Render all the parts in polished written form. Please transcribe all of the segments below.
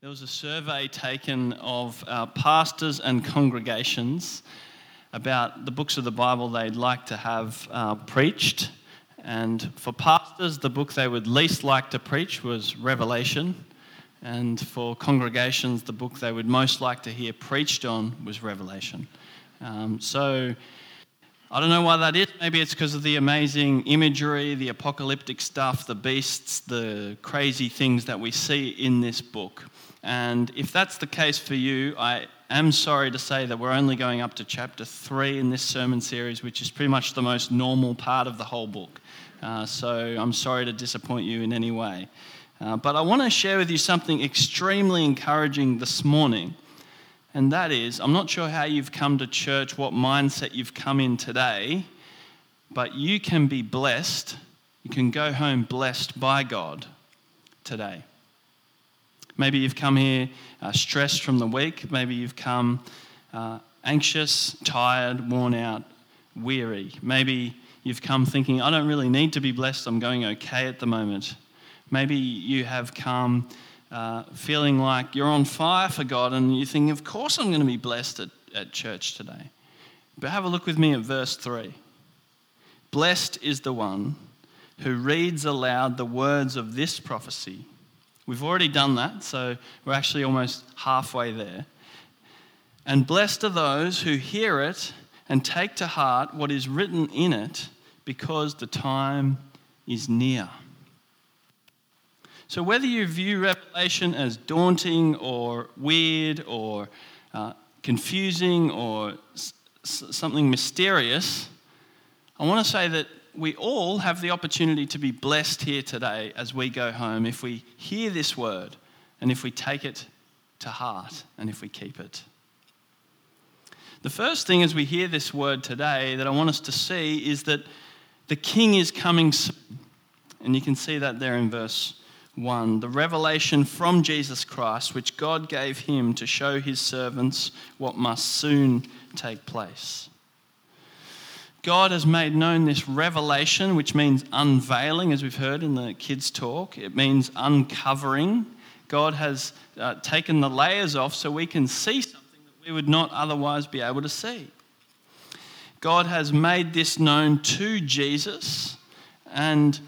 There was a survey taken of pastors and congregations about the books of the Bible they'd like to have preached. And for pastors, the book they would least like to preach was Revelation. And for congregations, the book they would most like to hear preached on was Revelation. So I don't know why that is. Maybe it's because of the amazing imagery, the apocalyptic stuff, the beasts, the crazy things that we see in this book. And if that's the case for you, I am sorry to say that we're only going up to chapter 3 in this sermon series, which is pretty much the most normal part of the whole book. So I'm sorry to disappoint you in any way. But I want to share with you something extremely encouraging this morning. And that is, I'm not sure how you've come to church, what mindset you've come in today, but you can be blessed. You can go home blessed by God today. Maybe you've come here stressed from the week. Maybe you've come anxious, tired, worn out, weary. Maybe you've come thinking, I don't really need to be blessed. I'm going okay at the moment. Maybe you have come feeling like you're on fire for God and you're thinking, of course I'm going to be blessed at church today. But have a look with me at verse 3. Blessed is the one who reads aloud the words of this prophecy. We've already done that, so we're actually almost halfway there. And blessed are those who hear it and take to heart what is written in it, because the time is near. So whether you view Revelation as daunting or weird or confusing or something mysterious, I want to say that we all have the opportunity to be blessed here today as we go home if we hear this word and if we take it to heart and if we keep it. The first thing as we hear this word today that I want us to see is that the King is coming soon. And you can see that there in verse 1. The revelation from Jesus Christ, which God gave him to show his servants what must soon take place. God has made known this revelation, which means unveiling, as we've heard in the kids' talk. It means uncovering. God has taken the layers off so we can see something that we would not otherwise be able to see. God has made this known to Jesus, and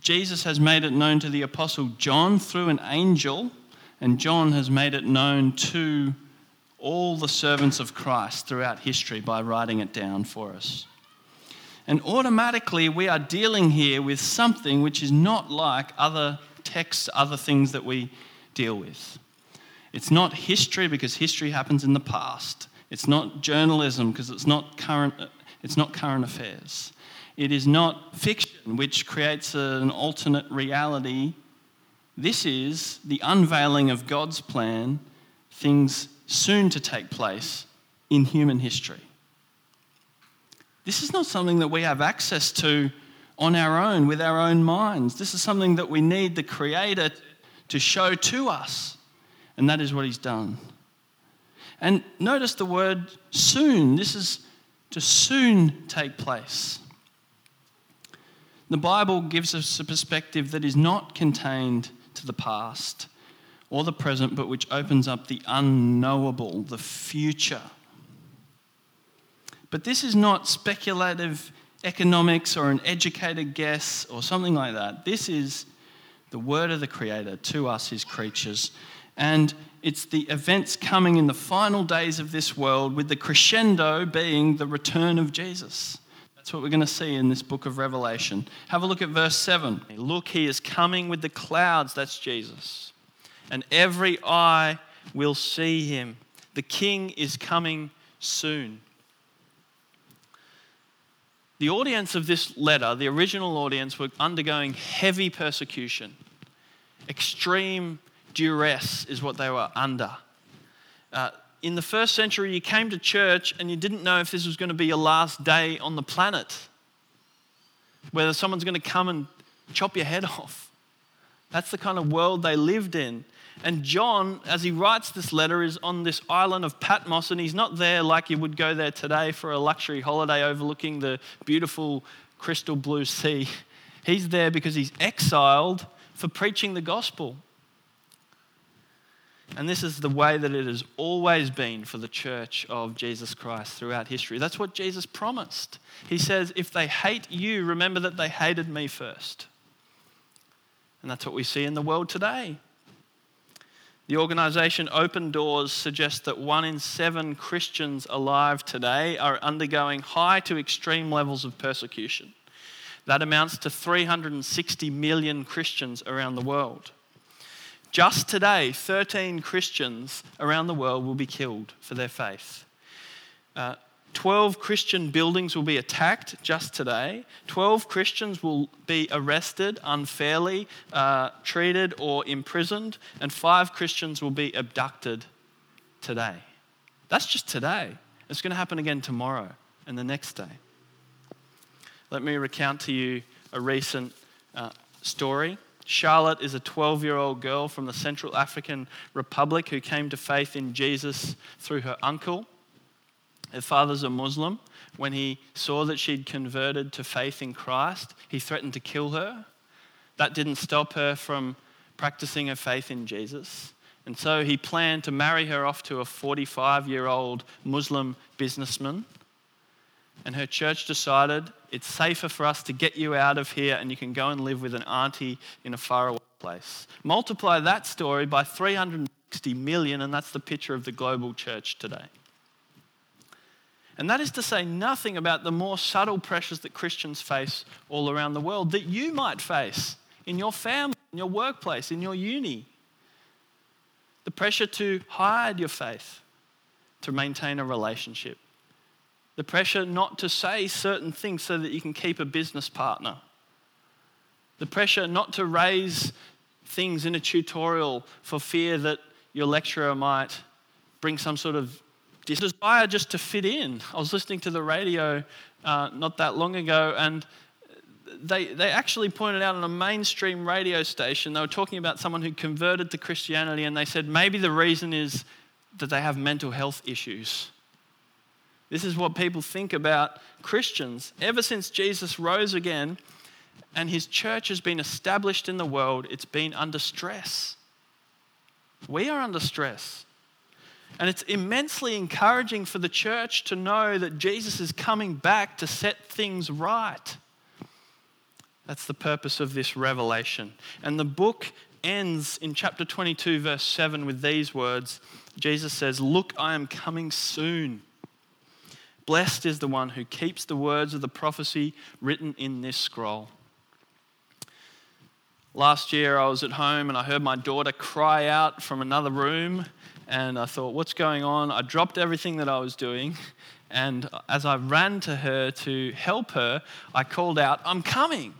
Jesus has made it known to the Apostle John through an angel, and John has made it known to all the servants of Christ throughout history by writing it down for us. And automatically we are dealing here with something which is not like other texts, other things that we deal with. It's not history because history happens in the past. It's not journalism because it's not current affairs. It is not fiction which creates an alternate reality. This is the unveiling of God's plan, things soon to take place in human history. This is not something that we have access to on our own, with our own minds. This is something that we need the Creator to show to us, and that is what he's done. And notice the word soon. This is to soon take place. The Bible gives us a perspective that is not contained to the past or the present, but which opens up the unknowable, the future. But this is not speculative economics or an educated guess or something like that. This is the word of the Creator to us, his creatures. And it's the events coming in the final days of this world, with the crescendo being the return of Jesus. That's what we're going to see in this book of Revelation. Have a look at verse 7. Look, he is coming with the clouds. That's Jesus. And every eye will see him. The King is coming soon. The audience of this letter, the original audience, were undergoing heavy persecution. Extreme duress is what they were under. In the first century, you came to church and you didn't know if this was going to be your last day on the planet, whether someone's going to come and chop your head off. That's the kind of world they lived in. And John, as he writes this letter, is on this island of Patmos, and he's not there like you would go there today for a luxury holiday overlooking the beautiful crystal blue sea. He's there because he's exiled for preaching the gospel. And this is the way that it has always been for the church of Jesus Christ throughout history. That's what Jesus promised. He says, if they hate you, remember that they hated me first. And that's what we see in the world today. The organisation Open Doors suggests that 1 in 7 Christians alive today are undergoing high to extreme levels of persecution. That amounts to 360 million Christians around the world. Just today, 13 Christians around the world will be killed for their faith. 12 Christian buildings will be attacked just today. 12 Christians will be arrested unfairly, treated or imprisoned, and 5 Christians will be abducted today. That's just today. It's going to happen again tomorrow and the next day. Let me recount to you a recent story. Charlotte is a 12-year-old girl from the Central African Republic who came to faith in Jesus through her uncle. Her father's a Muslim. When he saw that she'd converted to faith in Christ, he threatened to kill her. That didn't stop her from practicing her faith in Jesus. And so he planned to marry her off to a 45-year-old Muslim businessman. And her church decided, it's safer for us to get you out of here and you can go and live with an auntie in a faraway place. Multiply that story by 360 million, and that's the picture of the global church today. And that is to say nothing about the more subtle pressures that Christians face all around the world, that you might face in your family, in your workplace, in your uni. The pressure to hide your faith, to maintain a relationship. The pressure not to say certain things so that you can keep a business partner. The pressure not to raise things in a tutorial for fear that your lecturer might bring some sort of desire just to fit in. I was listening to the radio not that long ago, and they actually pointed out on a mainstream radio station, they were talking about someone who converted to Christianity, and they said maybe the reason is that they have mental health issues. This is what people think about Christians. Ever since Jesus rose again and his church has been established in the world, it's been under stress. We are under stress. And it's immensely encouraging for the church to know that Jesus is coming back to set things right. That's the purpose of this revelation. And the book ends in chapter 22, verse 7 with these words. Jesus says, "Look, I am coming soon. Blessed is the one who keeps the words of the prophecy written in this scroll." Last year I was at home and I heard my daughter cry out from another room. And I thought, what's going on? I dropped everything that I was doing. And as I ran to her to help her, I called out, "I'm coming."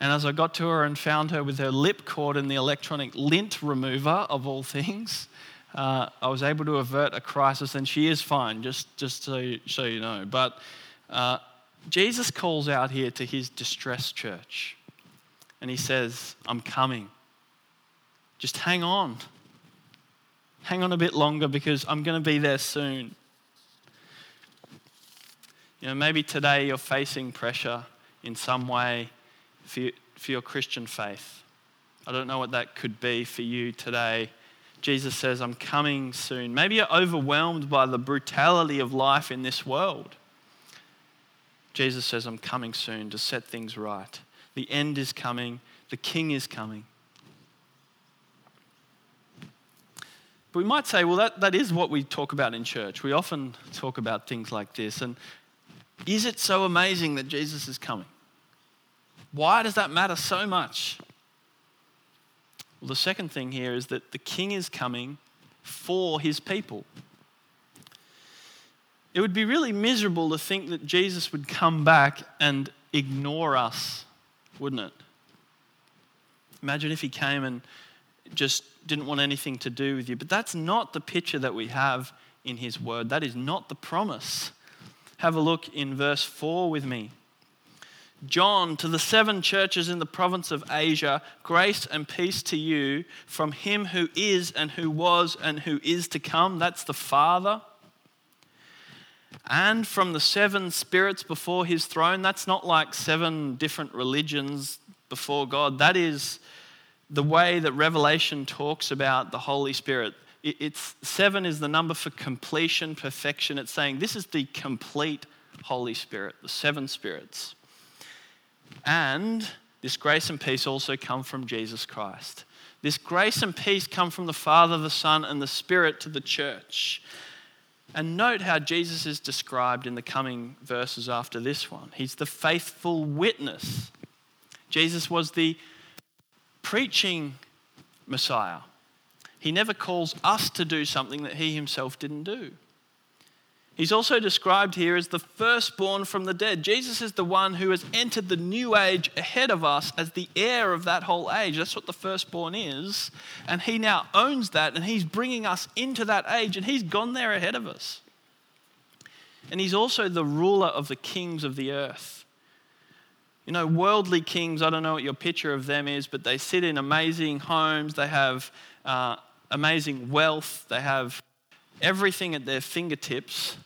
And as I got to her and found her with her lip caught in the electronic lint remover, of all things, I was able to avert a crisis. And she is fine, just so you know. But Jesus calls out here to his distressed church. And he says, "I'm coming. Just hang on. Hang on a bit longer because I'm going to be there soon." You know, maybe today you're facing pressure in some way for your Christian faith. I don't know what that could be for you today. Jesus says, "I'm coming soon." Maybe you're overwhelmed by the brutality of life in this world. Jesus says, "I'm coming soon to set things right." The end is coming. The King is coming. But we might say, well, that is what we talk about in church. We often talk about things like this. And is it so amazing that Jesus is coming? Why does that matter so much? Well, the second thing here is that the King is coming for his people. It would be really miserable to think that Jesus would come back and ignore us, wouldn't it? Imagine if he came and just didn't want anything to do with you. But that's not the picture that we have in his word. That is not the promise. Have a look in verse 4 with me. "John, to the 7 churches in the province of Asia, grace and peace to you from him who is and who was and who is to come." That's the Father. "And from the 7 spirits before his throne." That's not like 7 different religions before God. That is the way that Revelation talks about the Holy Spirit. It's seven is the number for completion, perfection. It's saying this is the complete Holy Spirit, the seven spirits. And this grace and peace also come from Jesus Christ. This grace and peace come from the Father, the Son, and the Spirit to the church. And note how Jesus is described in the coming verses after this one. He's the faithful witness. Jesus was the preaching Messiah. He never calls us to do something that he himself didn't do. He's also described here as the firstborn from the dead. Jesus is the one who has entered the new age ahead of us as the heir of that whole age. That's what the firstborn is. And he now owns that, and he's bringing us into that age, and he's gone there ahead of us. And he's also the ruler of the kings of the earth. You know, worldly kings, I don't know what your picture of them is, but they sit in amazing homes. They have amazing wealth. They have everything at their fingertips,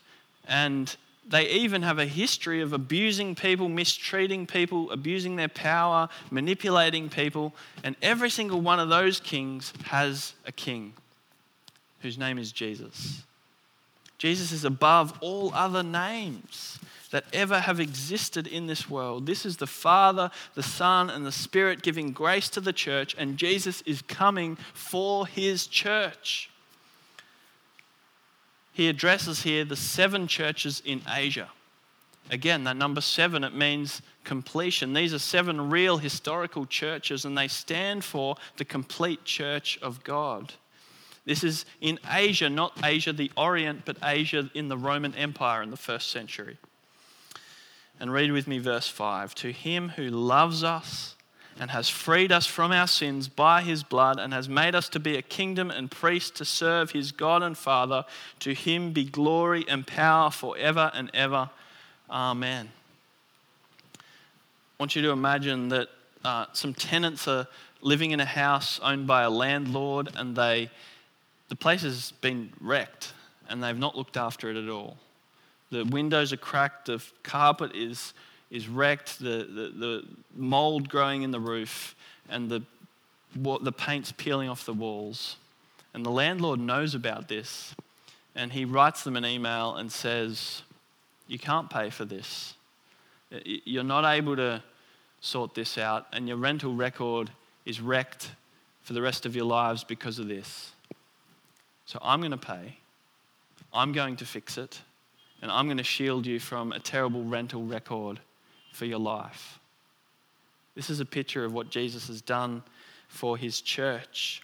and they even have a history of abusing people, mistreating people, abusing their power, manipulating people. And every single one of those kings has a king whose name is Jesus. Jesus is above all other names that ever have existed in this world. This is the Father, the Son, and the Spirit giving grace to the church, and Jesus is coming for his church. He addresses here the seven churches in Asia. Again, that number seven, it means completion. These are seven real historical churches, and they stand for the complete church of God. This is in Asia, not Asia the Orient, but Asia in the Roman Empire in the 1st century. And read with me verse 5. To him who loves us and has freed us from our sins by his blood, and has made us to be a kingdom and priest to serve his God and Father. To him be glory and power forever and ever. Amen. I want you to imagine that some tenants are living in a house owned by a landlord, and the place has been wrecked, and they've not looked after it at all. The windows are cracked, the carpet is wrecked, the mold growing in the roof, and the paint's peeling off the walls. And the landlord knows about this, and he writes them an email and says, you can't pay for this. You're not able to sort this out, and your rental record is wrecked for the rest of your lives because of this. So I'm going to pay. I'm going to fix it. And I'm going to shield you from a terrible rental record for your life. This is a picture of what Jesus has done for his church.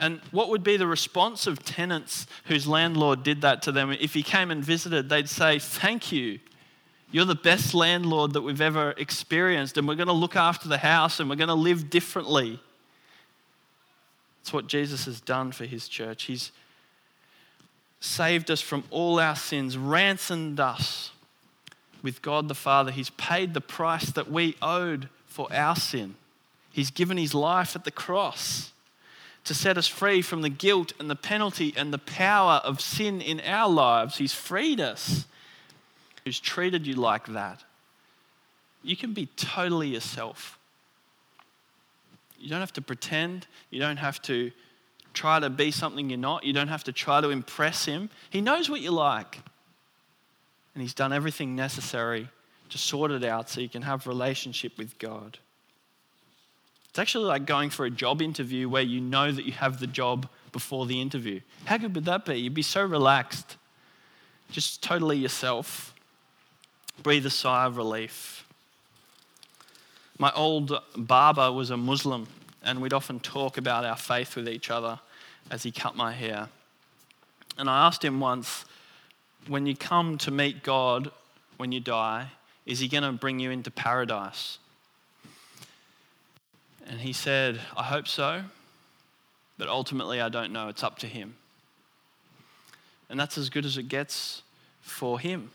And what would be the response of tenants whose landlord did that to them? If he came and visited, they'd say, thank you. You're the best landlord that we've ever experienced, and we're going to look after the house, and we're going to live differently. It's what Jesus has done for his church. He's saved us from all our sins, ransomed us with God the Father. He's paid the price that we owed for our sin. He's given his life at the cross to set us free from the guilt and the penalty and the power of sin in our lives. He's freed us. Who's treated you like that? You can be totally yourself. You don't have to pretend. You don't have to try to be something you're not. You don't have to try to impress him. He knows what you like. And he's done everything necessary to sort it out so you can have a relationship with God. It's actually like going for a job interview where you know that you have the job before the interview. How good would that be? You'd be so relaxed. Just totally yourself. Breathe a sigh of relief. My old barber was a Muslim, and we'd often talk about our faith with each other as he cut my hair. And I asked him once, when you come to meet God when you die, is he going to bring you into paradise? And he said, I hope so, but ultimately I don't know. It's up to him. And that's as good as it gets for him.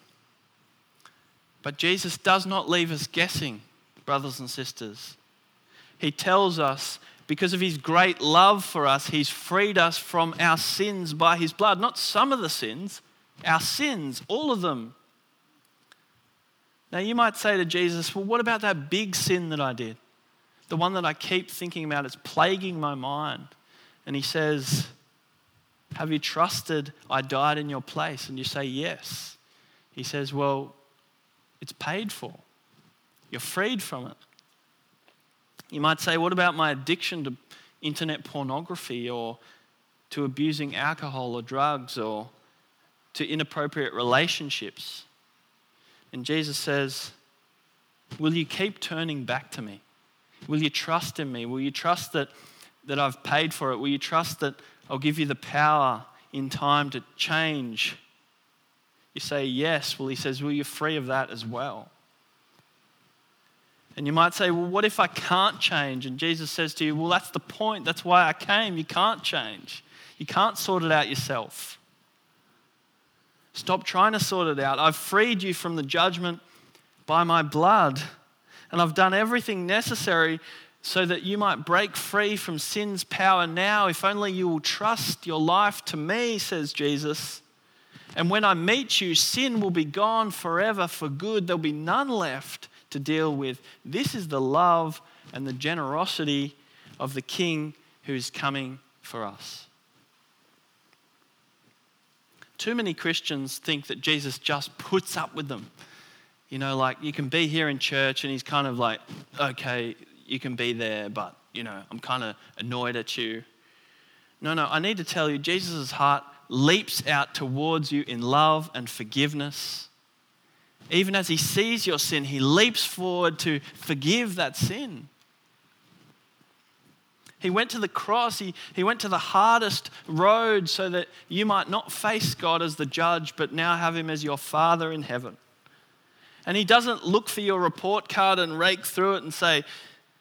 But Jesus does not leave us guessing, brothers and sisters. He tells us, because of his great love for us, he's freed us from our sins by his blood. Not some of the sins, our sins, all of them. Now you might say to Jesus, well, what about that big sin that I did? the one that I keep thinking about, it's plaguing my mind. And he says, have you trusted I died in your place? And you say, yes. He says, well, it's paid for. You're freed from it. You might say, what about my addiction to internet pornography or to abusing alcohol or drugs or to inappropriate relationships? And Jesus says, will you keep turning back to me? Will you trust in me? Will you trust that I've paid for it? Will you trust that I'll give you the power in time to change? You say, yes. Well, he says, well, you're free of that as well. And you might say, well, what if I can't change? And Jesus says to you, well, that's the point. That's why I came. You can't change. You can't sort it out yourself. Stop trying to sort it out. I've freed you from the judgment by my blood. And I've done everything necessary so that you might break free from sin's power now, if only you will trust your life to me, says Jesus. And when I meet you, sin will be gone forever for good. There'll be none left to deal with. This is the love and the generosity of the King who is coming for us. Too many Christians think that Jesus just puts up with them. You know, like you can be here in church and he's kind of like, okay, you can be there, but, you know, I'm kind of annoyed at you. No, I need to tell you, Jesus' heart leaps out towards you in love and forgiveness. Even as he sees your sin, he leaps forward to forgive that sin. He went to the cross, he went to the hardest road so that you might not face God as the judge, but now have him as your Father in heaven. And he doesn't look for your report card and rake through it and say,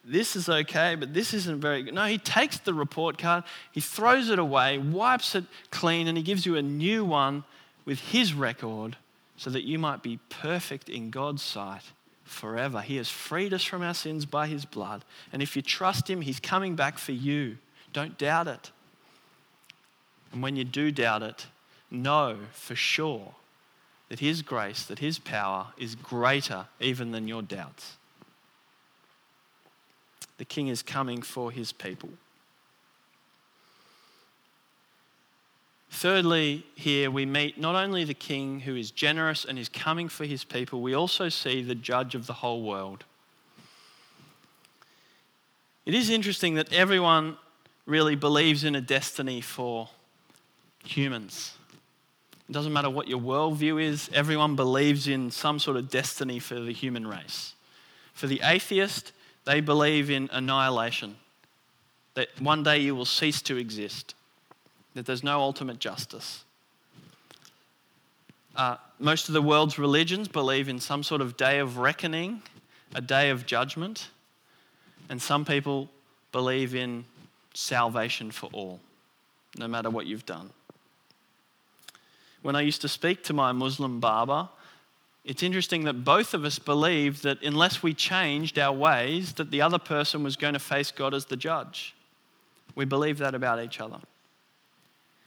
this is okay, but this isn't very good. No, he takes the report card, he throws it away, wipes it clean, and he gives you a new one with his record so that you might be perfect in God's sight forever. He has freed us from our sins by his blood. And if you trust him, he's coming back for you. Don't doubt it. And when you do doubt it, know for sure that his grace, that his power is greater even than your doubts. The King is coming for his people. Thirdly, here we meet not only the King who is generous and is coming for his people, we also see the judge of the whole world. It is interesting that everyone really believes in a destiny for humans. It doesn't matter what your worldview is, everyone believes in some sort of destiny for the human race. For the atheist, they believe in annihilation, that one day you will cease to exist, that there's no ultimate justice. Most of the world's religions believe in some sort of day of reckoning, a day of judgment, and some people believe in salvation for all, no matter what you've done. When I used to speak to my Muslim barber, it's interesting that both of us believed that unless we changed our ways, that the other person was going to face God as the judge. We believe that about each other.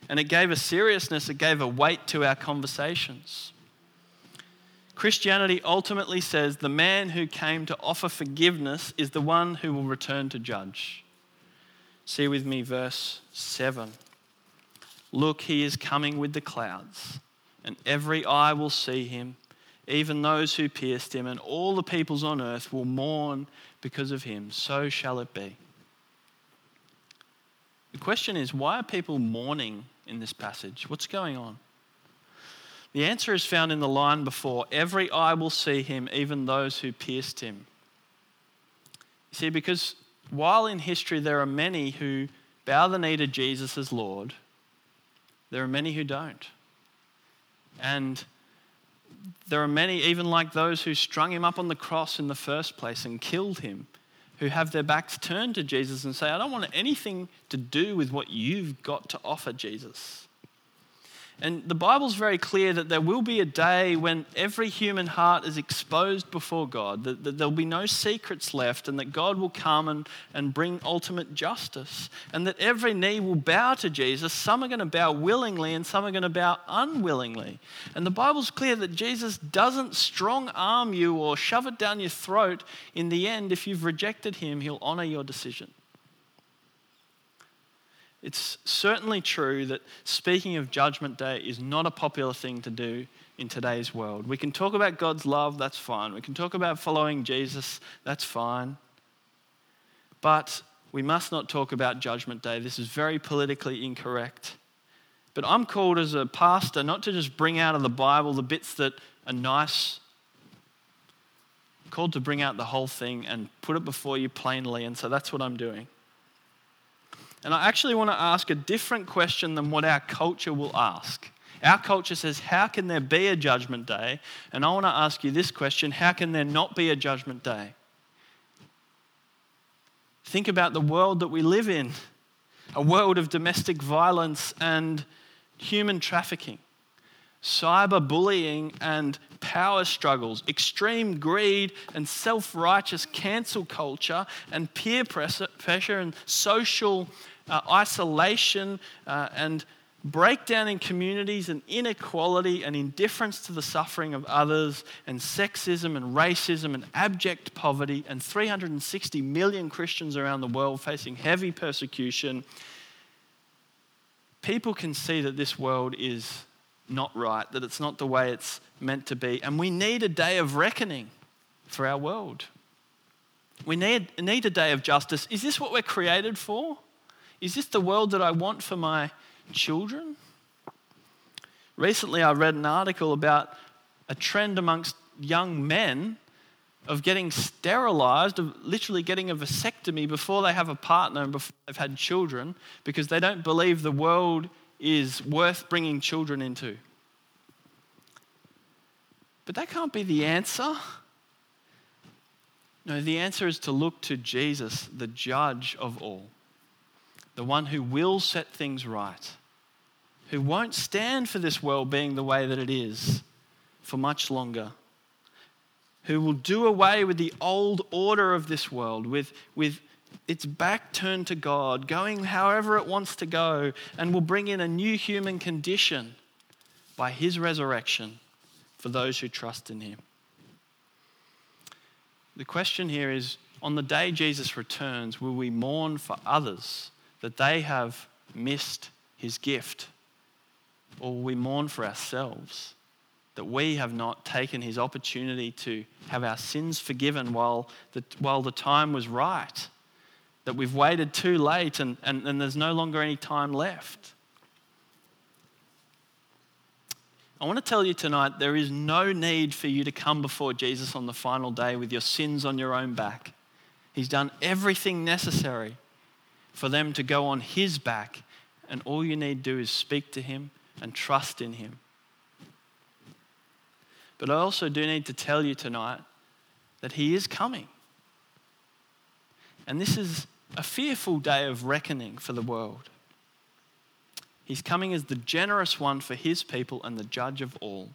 And it gave a seriousness, it gave a weight to our conversations. Christianity ultimately says the man who came to offer forgiveness is the one who will return to judge. See with me verse 7. Look, he is coming with the clouds, and every eye will see him, even those who pierced him, and all the peoples on earth will mourn because of him. So shall it be. The question is, why are people mourning in this passage? What's going on? The answer is found in the line before, every eye will see him, even those who pierced him. You see, because while in history there are many who bow the knee to Jesus as Lord, there are many who don't. And there are many, even like those who strung him up on the cross in the first place and killed him, who have their backs turned to Jesus and say, I don't want anything to do with what you've got to offer, Jesus. And the Bible's very clear that there will be a day when every human heart is exposed before God, that there'll be no secrets left, and that God will come and bring ultimate justice, and that every knee will bow to Jesus. Some are going to bow willingly and some are going to bow unwillingly. And the Bible's clear that Jesus doesn't strong arm you or shove it down your throat. In the end, if you've rejected him, he'll honor your decision. It's certainly true that speaking of Judgment Day is not a popular thing to do in today's world. We can talk about God's love, that's fine. We can talk about following Jesus, that's fine. But we must not talk about Judgment Day. This is very politically incorrect. But I'm called as a pastor not to just bring out of the Bible the bits that are nice. I'm called to bring out the whole thing and put it before you plainly, and so that's what I'm doing. And I actually want to ask a different question than what our culture will ask. Our culture says, how can there be a judgment day? And I want to ask you this question, how can there not be a judgment day? Think about the world that we live in, a world of domestic violence and human trafficking, cyberbullying and power struggles, extreme greed and self-righteous cancel culture and peer pressure and social isolation and breakdown in communities and inequality and indifference to the suffering of others and sexism and racism and abject poverty and 360 million Christians around the world facing heavy persecution. People can see that this world is not right, that it's not the way it's meant to be, and we need a day of reckoning for our world. We need a day of justice. Is this what we're created for? Is this the world that I want for my children? Recently, I read an article about a trend amongst young men of getting sterilized, of literally getting a vasectomy before they have a partner and before they've had children, because they don't believe the world is worth bringing children into. But that can't be the answer. No, the answer is to look to Jesus, the judge of all, the one who will set things right, who won't stand for this world being the way that it is for much longer, who will do away with the old order of this world, with its back turned to God, going however it wants to go, and will bring in a new human condition by his resurrection for those who trust in him. The question here is, on the day Jesus returns, will we mourn for others that they have missed his gift? Or will we mourn for ourselves that we have not taken his opportunity to have our sins forgiven while the time was right? That we've waited too late and there's no longer any time left. I want to tell you tonight, there is no need for you to come before Jesus on the final day with your sins on your own back. He's done everything necessary for them to go on his back, and all you need to do is speak to him and trust in him. But I also do need to tell you tonight that he is coming. And this is a fearful day of reckoning for the world. He's coming as the generous one for his people and the judge of all.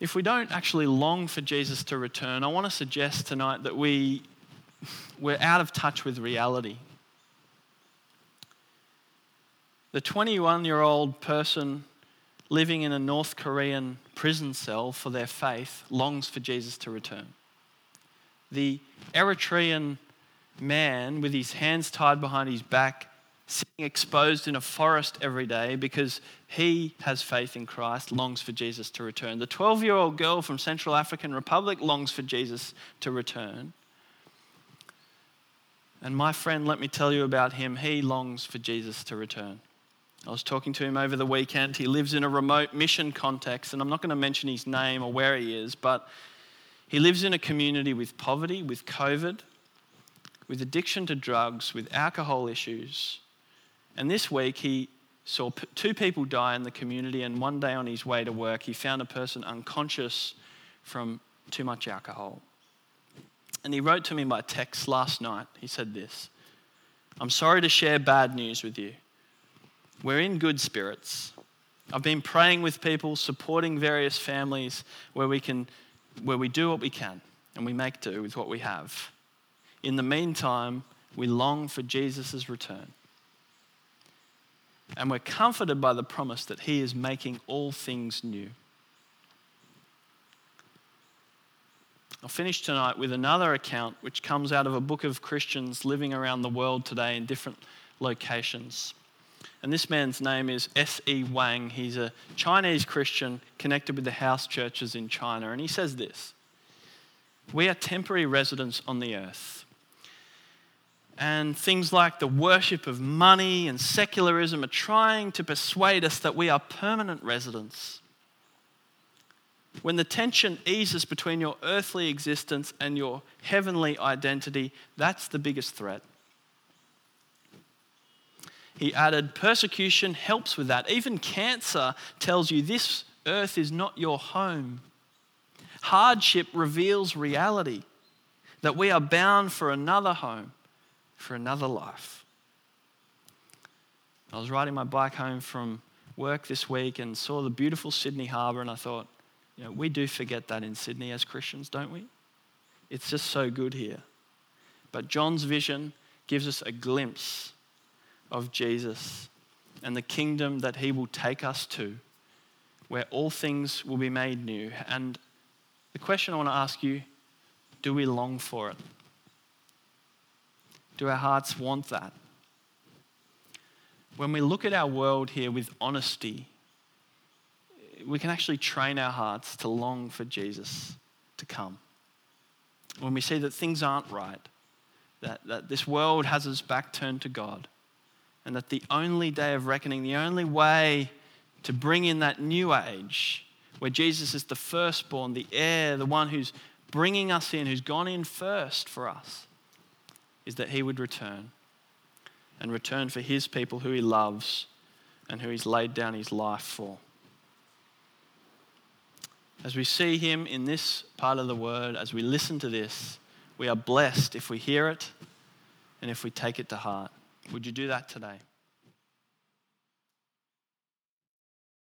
If we don't actually long for Jesus to return, I want to suggest tonight that we're out of touch with reality. The 21-year-old person living in a North Korean prison cell for their faith longs for Jesus to return. The Eritrean man with his hands tied behind his back, sitting exposed in a forest every day because he has faith in Christ, longs for Jesus to return. The 12-year-old girl from Central African Republic longs for Jesus to return. And my friend, let me tell you about him. He longs for Jesus to return. I was talking to him over the weekend. He lives in a remote mission context, and I'm not going to mention his name or where he is, but he lives in a community with poverty, with COVID, with addiction to drugs, with alcohol issues. And this week he saw two people die in the community, and one day on his way to work, he found a person unconscious from too much alcohol. And he wrote to me by text last night. He said this, I'm sorry to share bad news with you. We're in good spirits. I've been praying with people, supporting various families where we do what we can and we make do with what we have. In the meantime, we long for Jesus' return. And we're comforted by the promise that he is making all things new. I'll finish tonight with another account which comes out of a book of Christians living around the world today in different locations. And this man's name is S.E. Wang. He's a Chinese Christian connected with the house churches in China. And he says this: "We are temporary residents on the earth. And things like the worship of money and secularism are trying to persuade us that we are permanent residents. When the tension eases between your earthly existence and your heavenly identity, that's the biggest threat." He added, "Persecution helps with that. Even cancer tells you this earth is not your home. Hardship reveals reality, that we are bound for another home, for another life." I was riding my bike home from work this week and saw the beautiful Sydney Harbour, and I thought, you know, we do forget that in Sydney as Christians, don't we? It's just so good here. But John's vision gives us a glimpse of Jesus and the kingdom that he will take us to, where all things will be made new. And the question I want to ask you, do we long for it? Do our hearts want that? When we look at our world here with honesty, we can actually train our hearts to long for Jesus to come. When we see that things aren't right, that this world has its back turned to God, and that the only day of reckoning, the only way to bring in that new age where Jesus is the firstborn, the heir, the one who's bringing us in, who's gone in first for us, is that he would return, and return for his people who he loves and who he's laid down his life for. As we see him in this part of the word, as we listen to this, we are blessed if we hear it and if we take it to heart. Would you do that today?